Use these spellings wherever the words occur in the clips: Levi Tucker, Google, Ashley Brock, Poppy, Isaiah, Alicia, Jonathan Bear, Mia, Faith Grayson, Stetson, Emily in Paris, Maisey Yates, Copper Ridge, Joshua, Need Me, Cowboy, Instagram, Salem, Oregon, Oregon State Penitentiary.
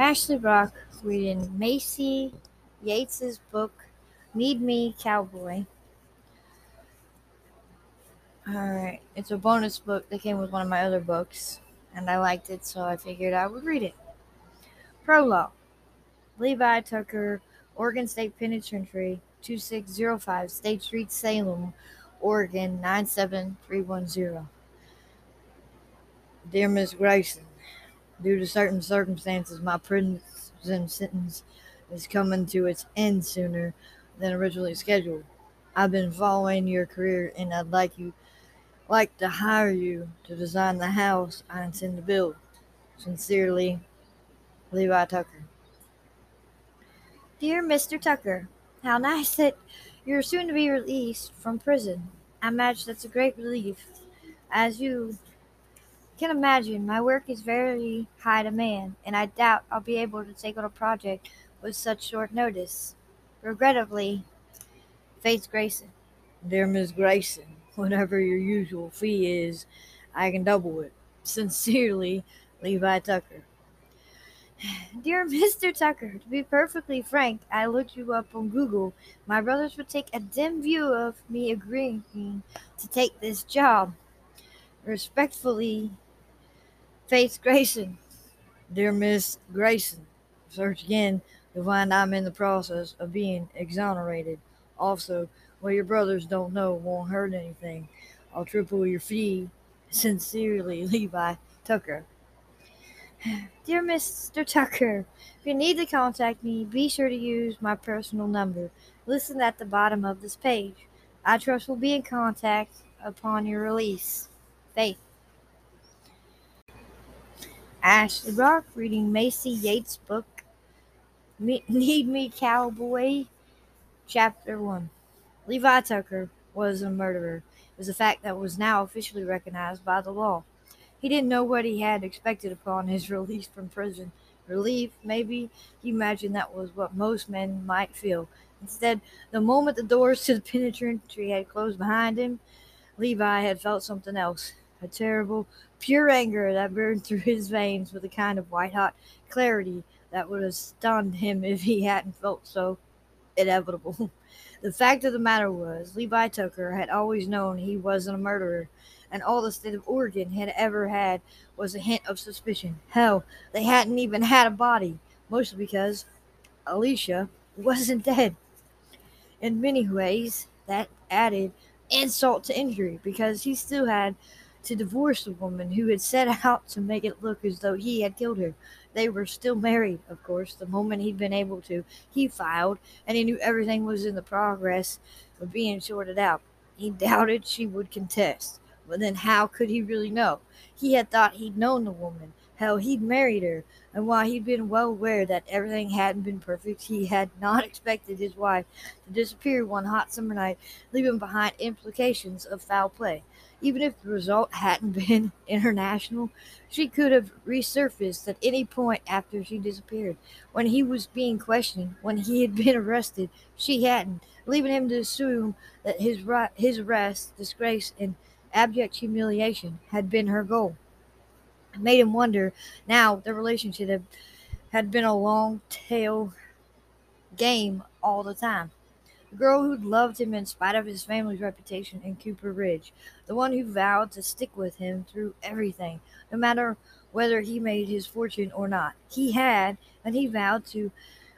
Ashley Brock reading Maisey Yates' book, Need Me, Cowboy. Alright, it's a bonus book that came with one of my other books, and I liked it, so I figured I would read it. Prologue. Levi Tucker, Oregon State Penitentiary, 2605 State Street, Salem, Oregon, 97310. Dear Miss Grayson, due to certain circumstances, my prison sentence is coming to its end sooner than originally scheduled. I've been following your career, and I'd like to hire you to design the house I intend to build. Sincerely, Levi Tucker. Dear Mr. Tucker, how nice that you're soon to be released from prison. I imagine that's a great relief. As you can imagine, my work is very high demand, and I doubt I'll be able to take on a project with such short notice. Regrettably, Faith Grayson. Dear Ms. Grayson, whatever your usual fee is, I can double it. Sincerely, Levi Tucker. Dear Mr. Tucker, to be perfectly frank, I looked you up on Google. My brothers would take a dim view of me agreeing to take this job. Respectfully, Faith Grayson. Dear Miss Grayson, search again to find I'm in the process of being exonerated. Also, what your brothers don't know won't hurt anything. I'll triple your fee. Sincerely, Levi Tucker. Dear Mr. Tucker, if you need to contact me, be sure to use my personal number. Listed at the bottom of this page. I trust we'll be in contact upon your release. Faith. Ashley Brock reading Maisey Yates' book, Need Me, Cowboy. Chapter 1. Levi Tucker was a murderer. It was a fact that was now officially recognized by the law. He didn't know what he had expected upon his release from prison. Relief, maybe. He imagined that was what most men might feel. Instead, the moment the doors to the penitentiary had closed behind him, Levi had felt something else. A terrible, pure anger that burned through his veins with a kind of white-hot clarity that would have stunned him if he hadn't felt so inevitable. The fact of the matter was, Levi Tucker had always known he wasn't a murderer, and all the state of Oregon had ever had was a hint of suspicion. Hell, they hadn't even had a body, mostly because Alicia wasn't dead. In many ways, that added insult to injury, because he still had to divorce the woman who had set out to make it look as though he had killed her. They were still married, of course. The moment he'd been able to, he filed, and he knew everything was in the progress of being sorted out. He doubted she would contest, but then how could he really know? He had thought he'd known the woman. Hell, he'd married her, and while he'd been well aware that everything hadn't been perfect, he had not expected his wife to disappear one hot summer night, leaving behind implications of foul play. Even if the result hadn't been international, she could have resurfaced at any point after she disappeared. When he was being questioned, when he had been arrested, she hadn't, leaving him to assume that his arrest, disgrace, and abject humiliation had been her goal. It made him wonder. Now, their relationship had been a long-tail game all the time. The girl who'd loved him in spite of his family's reputation in Copper Ridge. The one who vowed to stick with him through everything, no matter whether he made his fortune or not. He had, and he vowed to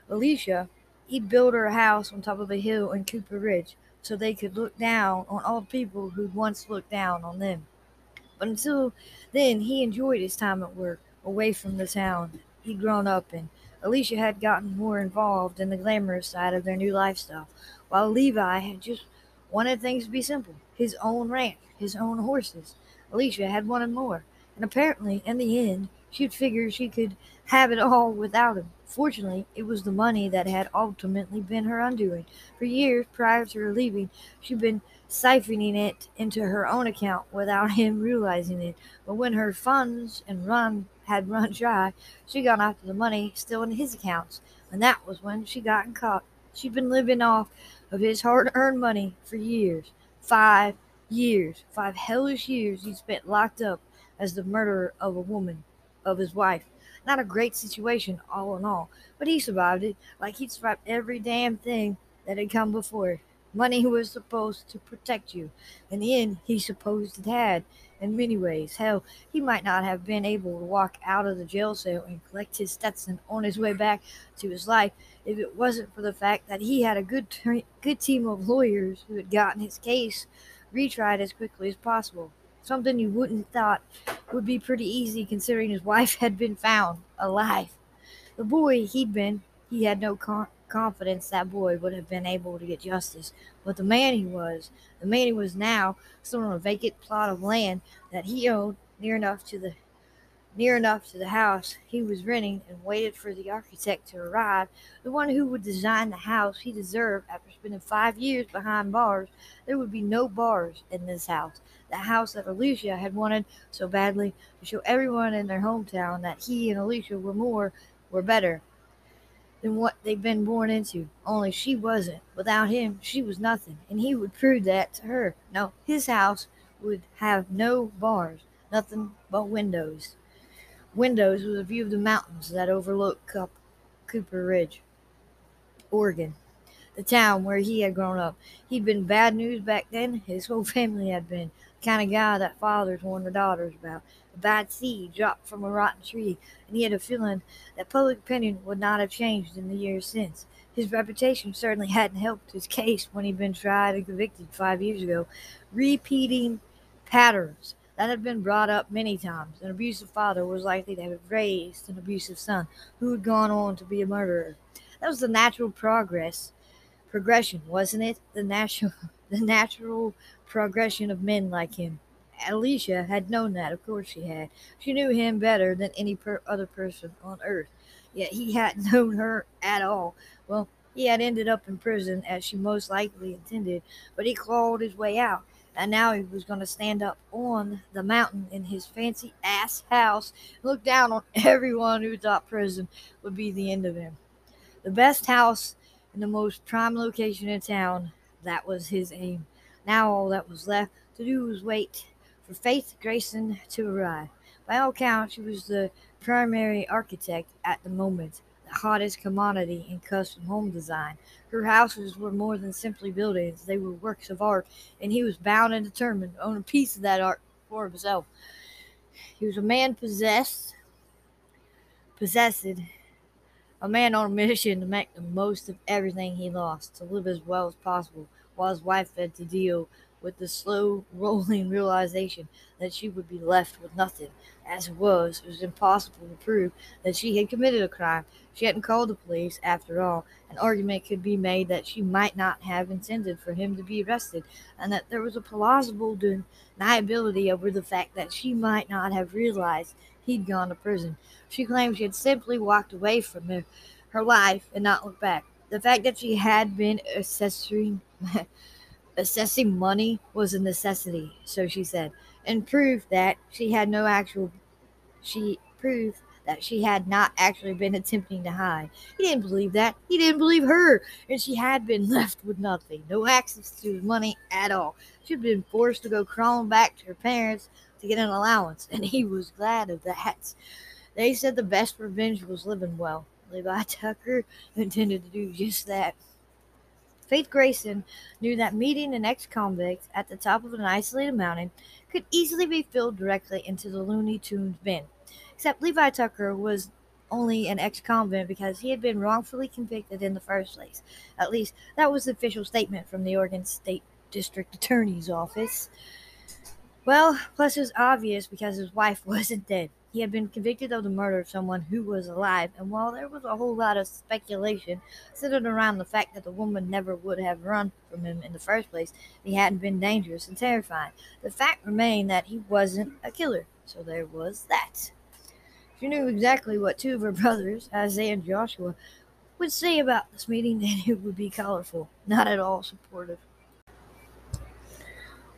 Alicia, he'd build her a house on top of a hill in Copper Ridge so they could look down on all the people who'd once looked down on them. But until then, he enjoyed his time at work, away from the town he'd grown up in. Alicia had gotten more involved in the glamorous side of their new lifestyle, while Levi had just wanted things to be simple. His own ranch, his own horses. Alicia had wanted more, and apparently, in the end, she'd figured she could have it all without him. Fortunately, it was the money that had ultimately been her undoing. For years prior to her leaving, she'd been siphoning it into her own account without him realizing it. But when her funds and had run dry, she got after the money still in his accounts, and that was when she got caught. She'd been living off of his hard-earned money for years. 5 years. 5 hellish years he'd spent locked up as the murderer of a woman, of his wife. Not a great situation, all in all. But he survived it, like he survived every damn thing that had come before. Money was supposed to protect you. In the end, he supposed it had, in many ways. Hell, he might not have been able to walk out of the jail cell and collect his Stetson on his way back to his life if it wasn't for the fact that he had a good team of lawyers who had gotten his case retried as quickly as possible. Something you wouldn't thought would be pretty easy considering his wife had been found alive. The boy he had no confidence that boy would have been able to get justice. But the man he was now, stood on a vacant plot of land that he owned near enough to the house he was renting and waited for the architect to arrive, the one who would design the house he deserved after spending 5 years behind bars. There would be no bars in this house, the house that Alicia had wanted so badly to show everyone in their hometown that he and Alicia were better than what they'd been born into. Only she wasn't. Without him, she was nothing, and he would prove that to her. No, his house would have no bars, nothing but windows. Windows with a view of the mountains that overlooked Copper Ridge, Oregon, the town where he had grown up. He'd been bad news back then. His whole family had been the kind of guy that fathers warn their daughters about. A bad seed dropped from a rotten tree, and he had a feeling that public opinion would not have changed in the years since. His reputation certainly hadn't helped his case when he'd been tried and convicted 5 years ago. Repeating patterns that had been brought up many times. An abusive father was likely to have raised an abusive son who had gone on to be a murderer. That was the natural progression, wasn't it? The natural progression of men like him. Alicia had known that, of course she had. She knew him better than any other person on earth, yet he hadn't known her at all. Well, he had ended up in prison, as she most likely intended, but he clawed his way out. And now he was going to stand up on the mountain in his fancy-ass house and look down on everyone who thought prison would be the end of him. The best house in the most prime location in town, that was his aim. Now all that was left to do was wait for Faith Grayson to arrive. By all accounts, she was the primary architect at the moment, the hottest commodity in custom home design. Her houses were more than simply buildings. They were works of art, and he was bound and determined to own a piece of that art for himself. He was a man possessed, a man on a mission to make the most of everything he lost, to live as well as possible, while his wife had to deal with the slow rolling realization that she would be left with nothing. As it was impossible to prove that she had committed a crime. She hadn't called the police, after all. An argument could be made that she might not have intended for him to be arrested, and that there was a plausible deniability over the fact that she might not have realized he'd gone to prison. She claimed she had simply walked away from her life and not looked back. The fact that she had been assessing money was a necessity, so she said, and proved that she had not actually been attempting to hide. He didn't believe that. He didn't believe her. And she had been left with nothing, no access to his money at all. She'd been forced to go crawling back to her parents to get an allowance, and he was glad of that. They said the best revenge was living well. Levi Tucker intended to do just that. Faith Grayson knew that meeting an ex-convict at the top of an isolated mountain could easily be filled directly into the Looney Tunes bin. Except Levi Tucker was only an ex-convict because he had been wrongfully convicted in the first place. At least, that was the official statement from the Oregon State District Attorney's Office. Well, plus it was obvious because his wife wasn't dead. He had been convicted of the murder of someone who was alive, and while there was a whole lot of speculation centered around the fact that the woman never would have run from him in the first place, he hadn't been dangerous and terrifying. The fact remained that he wasn't a killer, so there was that. She knew exactly what two of her brothers, Isaiah and Joshua, would say about this meeting, and it would be colorful, not at all supportive.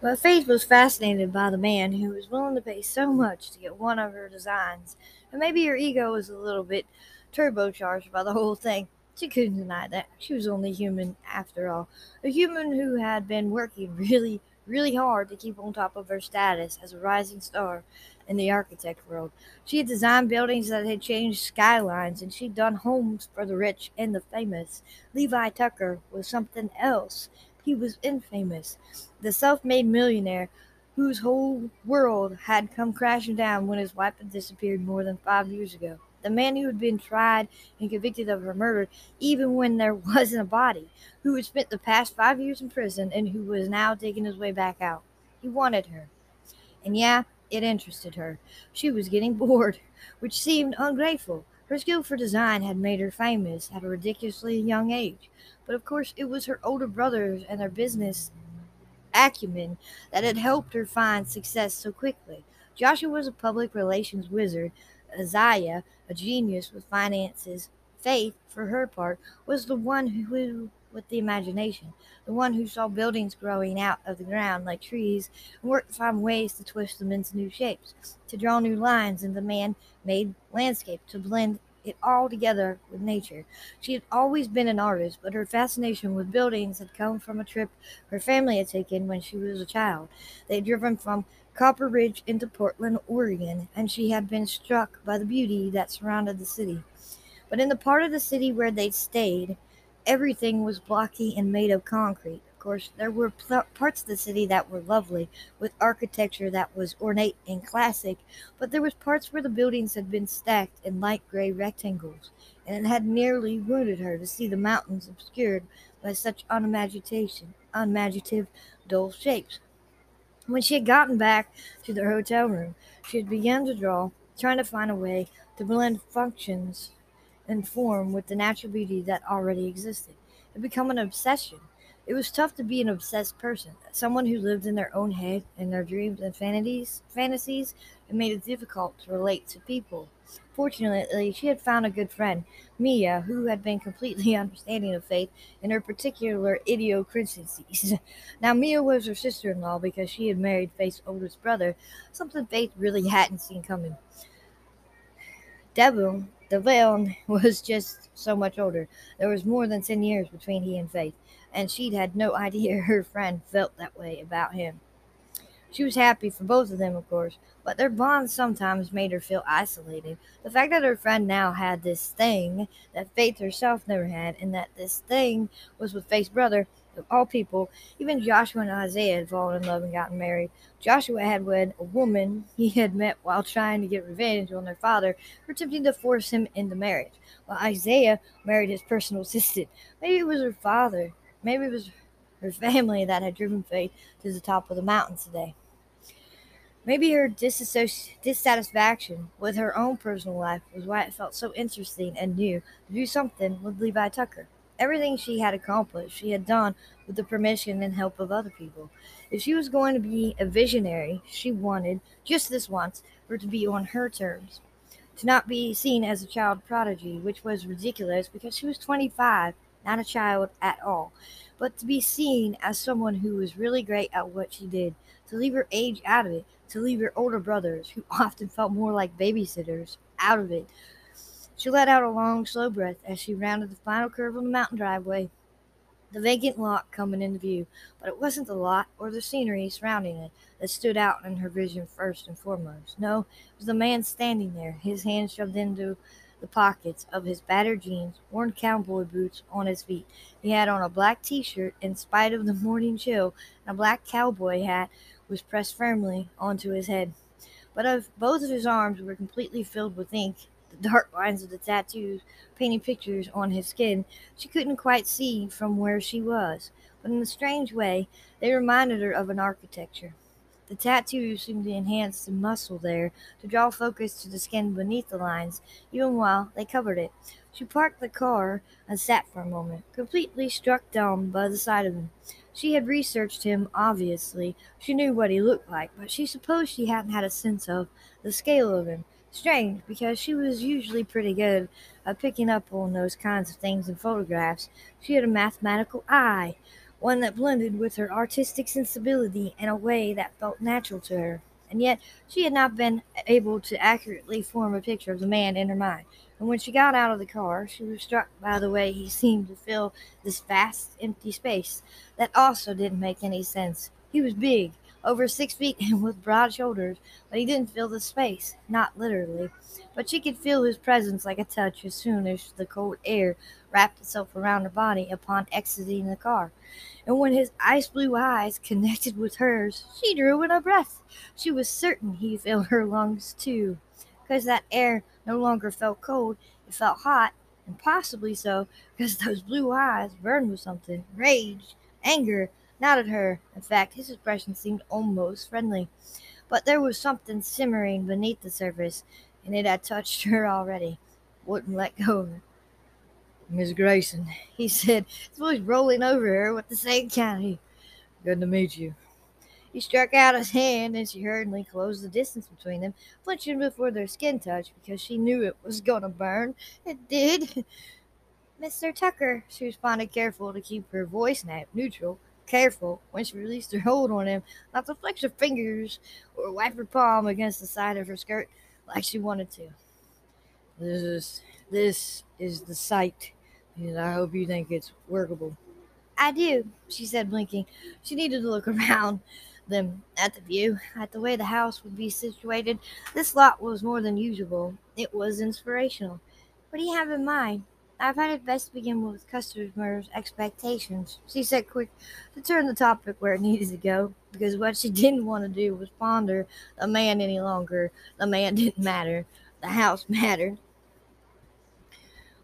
But Faith was fascinated by the man who was willing to pay so much to get one of her designs, and maybe her ego was a little bit turbocharged by the whole thing. She couldn't deny that. She was only human after all, a human who had been working really, really hard to keep on top of her status as a rising star in the architect world. She had designed buildings that had changed skylines, and she'd done homes for the rich and the famous. Levi Tucker was something else. He was infamous, the self-made millionaire whose whole world had come crashing down when his wife had disappeared more than 5 years ago. The man who had been tried and convicted of her murder, even when there wasn't a body, who had spent the past 5 years in prison and who was now taking his way back out. He wanted her. And yeah, it interested her. She was getting bored, which seemed ungrateful. Her skill for design had made her famous at a ridiculously young age. But of course, it was her older brothers and their business acumen that had helped her find success so quickly. Joshua was a public relations wizard. Isaiah, a genius with finances. Faith, for her part, was the one who, with the imagination, the one who saw buildings growing out of the ground like trees and worked to find ways to twist them into new shapes, to draw new lines in the man-made landscape, to blend it all together with nature. She had always been an artist, but her fascination with buildings had come from a trip her family had taken when she was a child. They had driven from Copper Ridge into Portland, Oregon, and she had been struck by the beauty that surrounded the city. But in the part of the city where they'd stayed, everything was blocky and made of concrete. Of course, there were parts of the city that were lovely, with architecture that was ornate and classic, but there was parts where the buildings had been stacked in light gray rectangles, and it had nearly wounded her to see the mountains obscured by such unimaginative, dull shapes. When she had gotten back to their hotel room, she had begun to draw, trying to find a way to blend functions and form with the natural beauty that already existed. It had become an obsession. It was tough to be an obsessed person, someone who lived in their own head and their dreams and fantasies, and made it difficult to relate to people. Fortunately, she had found a good friend, Mia, who had been completely understanding of Faith and her particular idiosyncrasies. Now, Mia was her sister-in-law because she had married Faith's oldest brother, something Faith really hadn't seen coming. DeVille was just so much older. There was more than 10 years between he and Faith, and she'd had no idea her friend felt that way about him. She was happy for both of them, of course, but their bond sometimes made her feel isolated. The fact that her friend now had this thing that Faith herself never had, and that this thing was with Faith's brother, of all people. Even Joshua and Isaiah had fallen in love and gotten married. Joshua had wed a woman he had met while trying to get revenge on their father for attempting to force him into marriage, while Isaiah married his personal assistant. Maybe it was her father. Maybe it was her family that had driven Faith to the top of the mountain today. Maybe her dissatisfaction with her own personal life was why it felt so interesting and new to do something with Levi Tucker. Everything she had accomplished, she had done with the permission and help of other people. If she was going to be a visionary, she wanted, just this once, for it to be on her terms. To not be seen as a child prodigy, which was ridiculous because she was 25, not a child at all. But to be seen as someone who was really great at what she did, to leave her age out of it, to leave her older brothers, who often felt more like babysitters, out of it. She let out a long, slow breath as she rounded the final curve on the mountain driveway, the vacant lot coming into view. But it wasn't the lot or the scenery surrounding it that stood out in her vision first and foremost. No, it was the man standing there, his hands shoved into the pockets of his battered jeans, worn cowboy boots on his feet. He had on a black t-shirt in spite of the morning chill, and a black cowboy hat was pressed firmly onto his head. But both of his arms were completely filled with ink. The dark lines of the tattoos painting pictures on his skin she couldn't quite see from where she was, but in a strange way, they reminded her of an architecture. The tattoos seemed to enhance the muscle there, to draw focus to the skin beneath the lines, even while they covered it. She parked the car and sat for a moment, completely struck dumb by the sight of him. She had researched him, obviously. She knew what he looked like, but she supposed she hadn't had a sense of the scale of him. Strange, because she was usually pretty good at picking up on those kinds of things in photographs. She had a mathematical eye, one that blended with her artistic sensibility in a way that felt natural to her. And yet, she had not been able to accurately form a picture of the man in her mind. And when she got out of the car, she was struck by the way he seemed to fill this vast, empty space. That also didn't make any sense. He was big, over 6 feet and with broad shoulders, but he didn't feel the space, not literally. But she could feel his presence like a touch as soon as the cold air wrapped itself around her body upon exiting the car. And when his ice blue eyes connected with hers, she drew in a breath. She was certain he filled her lungs too, because that air no longer felt cold, it felt hot, and possibly so, because those blue eyes burned with something. Rage, anger, not at her. In fact, his expression seemed almost friendly. But there was something simmering beneath the surface, and it had touched her already. Wouldn't let go of her. "Miss Grayson," he said, his voice rolling over her with the same kind. "Good to meet you." He struck out his hand, and she hurriedly closed the distance between them, flinching before their skin touched because she knew it was going to burn. It did. "Mr. Tucker," she responded, careful to keep her voice neutral. Careful when she released her hold on him, not to flex her fingers or wipe her palm against the side of her skirt like she wanted to. This is the site, and I hope you think it's workable." "I do," she said, blinking. She needed to look around them at the view, at the way the house would be situated. This lot was more than usual. It was inspirational. "What do you have in mind?" "I've had it best begin with customers' expectations," she said, quick to turn the topic where it needed to go, because what she didn't want to do was ponder the man any longer. The man didn't matter. The house mattered.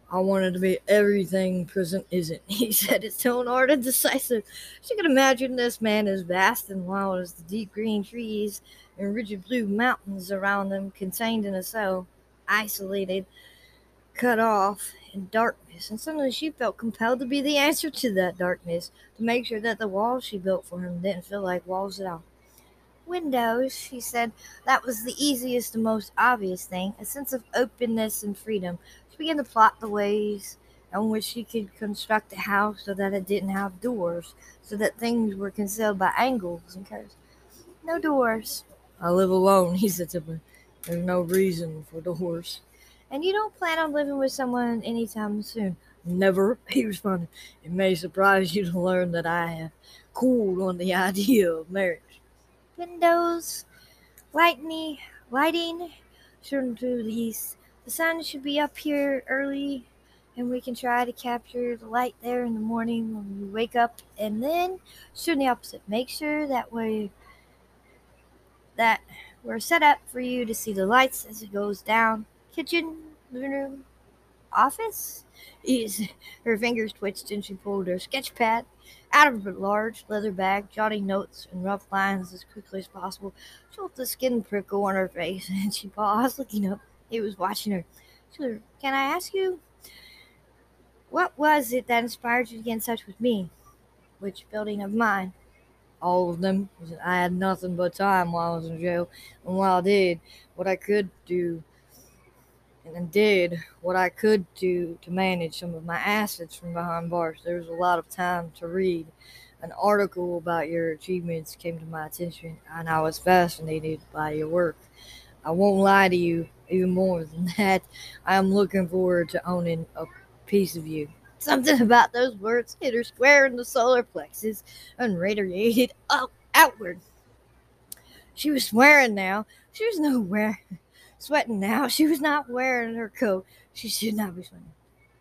"I wanted to be everything prison isn't," he said, his tone hard and decisive. She could imagine this man as vast and wild as the deep green trees and rigid blue mountains around him, contained in a cell, isolated, cut off in darkness, and suddenly she felt compelled to be the answer to that darkness, to make sure that the walls she built for him didn't feel like walls at all. "Windows," she said. That was the easiest and most obvious thing, a sense of openness and freedom. She began to plot the ways in which she could construct a house so that it didn't have doors, so that things were concealed by angles and curves. "No doors." "I live alone," he said simply. "There's no reason for doors." "And you don't plan on living with someone anytime soon?" "Never," he responded. "It may surprise you to learn that I have cooled on the idea of marriage." "Windows, lighting, shouldn't do the east. The sun should be up here early, and we can try to capture the light there in the morning when we wake up, and then shooting the opposite. Make sure that we're set up for you to see the lights as it goes down. Kitchen, living room, office." Her fingers twitched and she pulled her sketch pad out of her large leather bag, jotting notes and rough lines as quickly as possible. She felt the skin prickle on her face and she paused, looking up. He was watching her. She said, "Can I ask you, what was it that inspired you to get in touch with me? Which building of mine?" "All of them. I had nothing but time while I was in jail, and while I did what I could do, and did what I could do to manage some of my assets from behind bars. There was a lot of time to read. An article about your achievements came to my attention, and I was fascinated by your work. I won't lie to you, even more than that. I am looking forward to owning a piece of you." Something about those words hit her square in the solar plexus and radiated outward. She was swearing now. She was nowhere. Sweating now. She was not wearing her coat. She should not be sweating.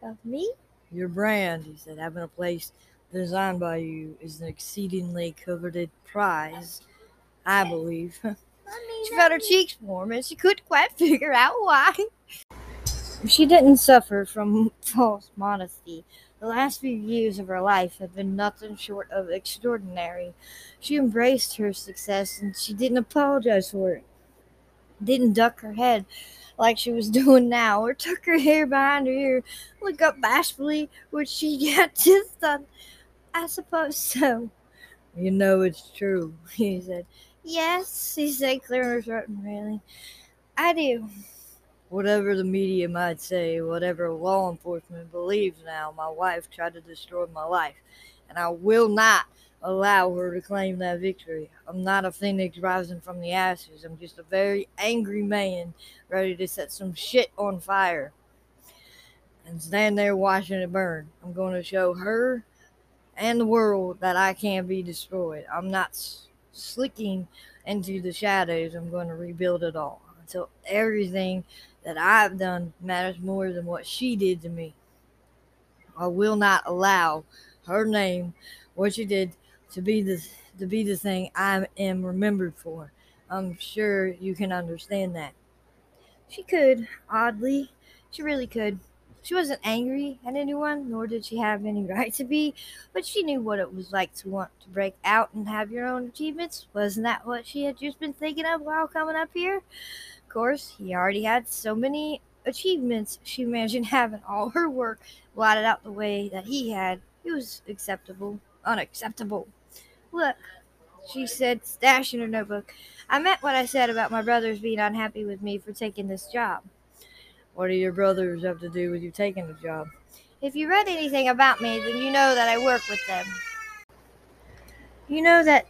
"Of me?" "Your brand," he said. "Having a place designed by you is an exceedingly coveted prize, I believe." She felt her cheeks warm, and she couldn't quite figure out why. She didn't suffer from false modesty. The last few years of her life had been nothing short of extraordinary. She embraced her success, and she didn't apologize for it. Didn't duck her head like she was doing now, or tuck her hair behind her ear, look up bashfully, which she had just done. "I suppose so." "You know it's true," he said. "Yes," she said, clearing her throat and railing. "I do." "Whatever the media might say, whatever law enforcement believes now, my wife tried to destroy my life, and I will not allow her to claim that victory. I'm not a phoenix rising from the ashes. I'm just a very angry man ready to set some shit on fire and stand there watching it burn. I'm going to show her and the world that I can't be destroyed. I'm not slicking into the shadows, I'm going to rebuild it all. Until everything that I've done matters more than what she did to me. I will not allow her name, what she did, to be the thing I am remembered for. I'm sure you can understand that. She could, oddly. She really could. She wasn't angry at anyone, nor did she have any right to be, but she knew what it was like to want to break out and have your own achievements. Wasn't that what she had just been thinking of while coming up here? Of course, he already had so many achievements. She imagined having all her work blotted out the way that he had. It was unacceptable. Look, she said, stashing her notebook, I meant what I said about my brothers being unhappy with me for taking this job. What do your brothers have to do with you taking the job? If you read anything about me, then you know that I work with them. You know that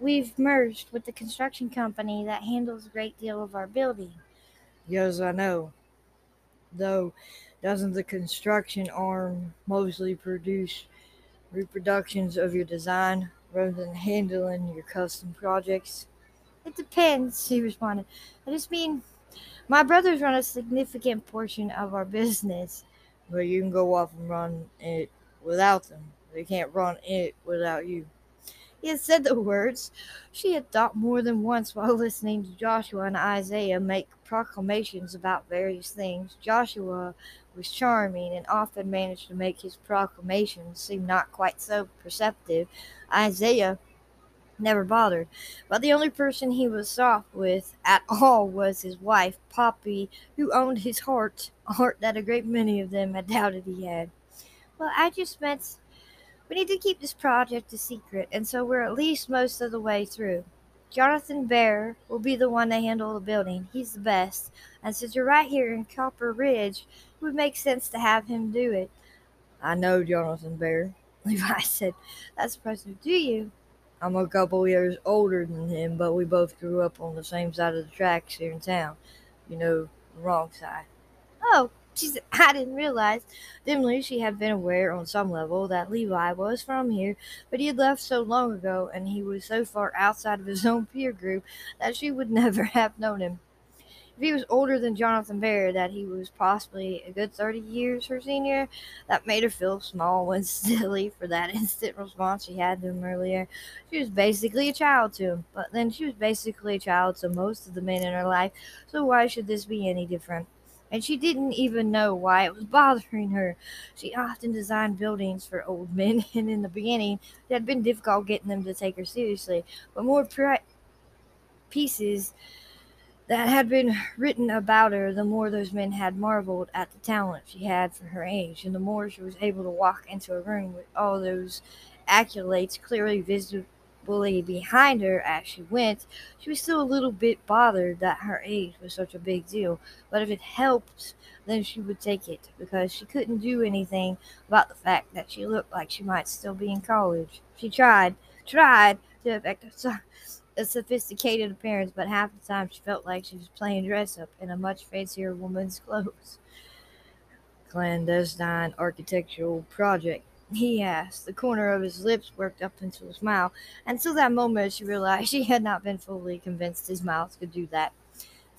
we've merged with the construction company that handles a great deal of our building. Yes, I know. Though, doesn't the construction arm mostly produce reproductions of your design rather than handling your custom projects? It depends, he responded. I just mean, my brothers run a significant portion of our business. But you can go off and run it without them. They can't run it without you. He had said the words. She had thought more than once while listening to Joshua and Isaiah make proclamations about various things. Joshua was charming and often managed to make his proclamations seem not quite so perceptive. Isaiah never bothered, but the only person he was soft with at all was his wife, Poppy, who owned his heart, a heart that a great many of them had doubted he had. Well, I just meant we need to keep this project a secret, and so we're at least most of the way through. Jonathan Bear will be the one to handle the building. He's the best, and since you're right here in Copper Ridge, it would make sense to have him do it. I know Jonathan Bear, Levi said. That's impressive, do you? I'm a couple years older than him, but we both grew up on the same side of the tracks here in town. You know, the wrong side. Oh, she said, I didn't realize. Dimly, she had been aware on some level that Levi was from here, but he had left so long ago, and he was so far outside of his own peer group that she would never have known him. If he was older than Jonathan Bear, that he was possibly a good 30 years her senior, that made her feel small and silly for that instant response she had to him earlier. She was basically a child to him, but then she was basically a child to most of the men in her life, so why should this be any different? And she didn't even know why it was bothering her. She often designed buildings for old men, and in the beginning, it had been difficult getting them to take her seriously, but more pieces that had been written about her, the more those men had marveled at the talent she had for her age, and the more she was able to walk into a room with all those accolades clearly visibly behind her as she went, she was still a little bit bothered that her age was such a big deal, but if it helped, then she would take it, because she couldn't do anything about the fact that she looked like she might still be in college. She tried to affect herself a sophisticated appearance, but half the time she felt like she was playing dress-up in a much fancier woman's clothes. Clandestine architectural project, he asked. The corner of his lips worked up into a smile. Until that moment, she realized she had not been fully convinced his mouth could do that.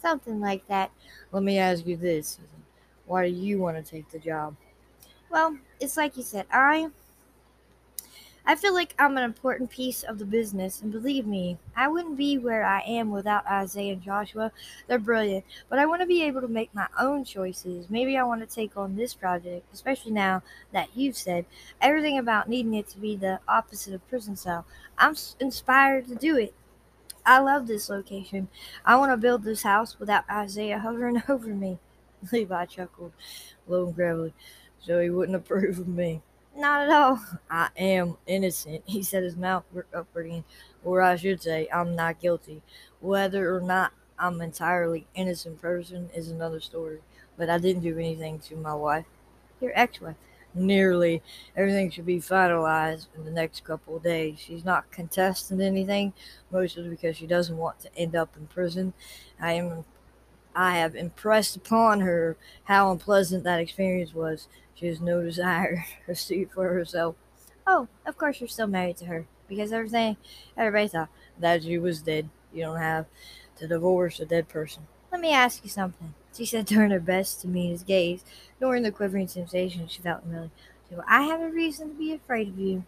Something like that. Let me ask you this, Susan. Why do you want to take the job? Well, it's like you said, I feel like I'm an important piece of the business, and believe me, I wouldn't be where I am without Isaiah and Joshua. They're brilliant, but I want to be able to make my own choices. Maybe I want to take on this project, especially now that you've said everything about needing it to be the opposite of prison cell. I'm inspired to do it. I love this location. I want to build this house without Isaiah hovering over me. Levi chuckled, low and gravelly, so he wouldn't approve of me. Not at all. I am innocent, he said, his mouth worked upward again. Or I should say, I'm not guilty. Whether or not I'm an entirely innocent person is another story. But I didn't do anything to my wife. Your ex-wife. Nearly. Everything should be finalized in the next couple of days. She's not contesting anything, mostly because she doesn't want to end up in prison. I have impressed upon her how unpleasant that experience was. She has no desire to see for herself. Oh, of course you're still married to her, because everybody thought that you was dead. You don't have to divorce a dead person. Let me ask you something. She said, doing her best to meet his gaze, ignoring the quivering sensation she felt in her belly. Do I have a reason to be afraid of you?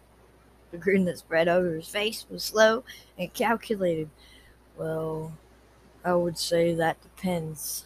The grin that spread over his face was slow and calculated. Well, I would say that depends.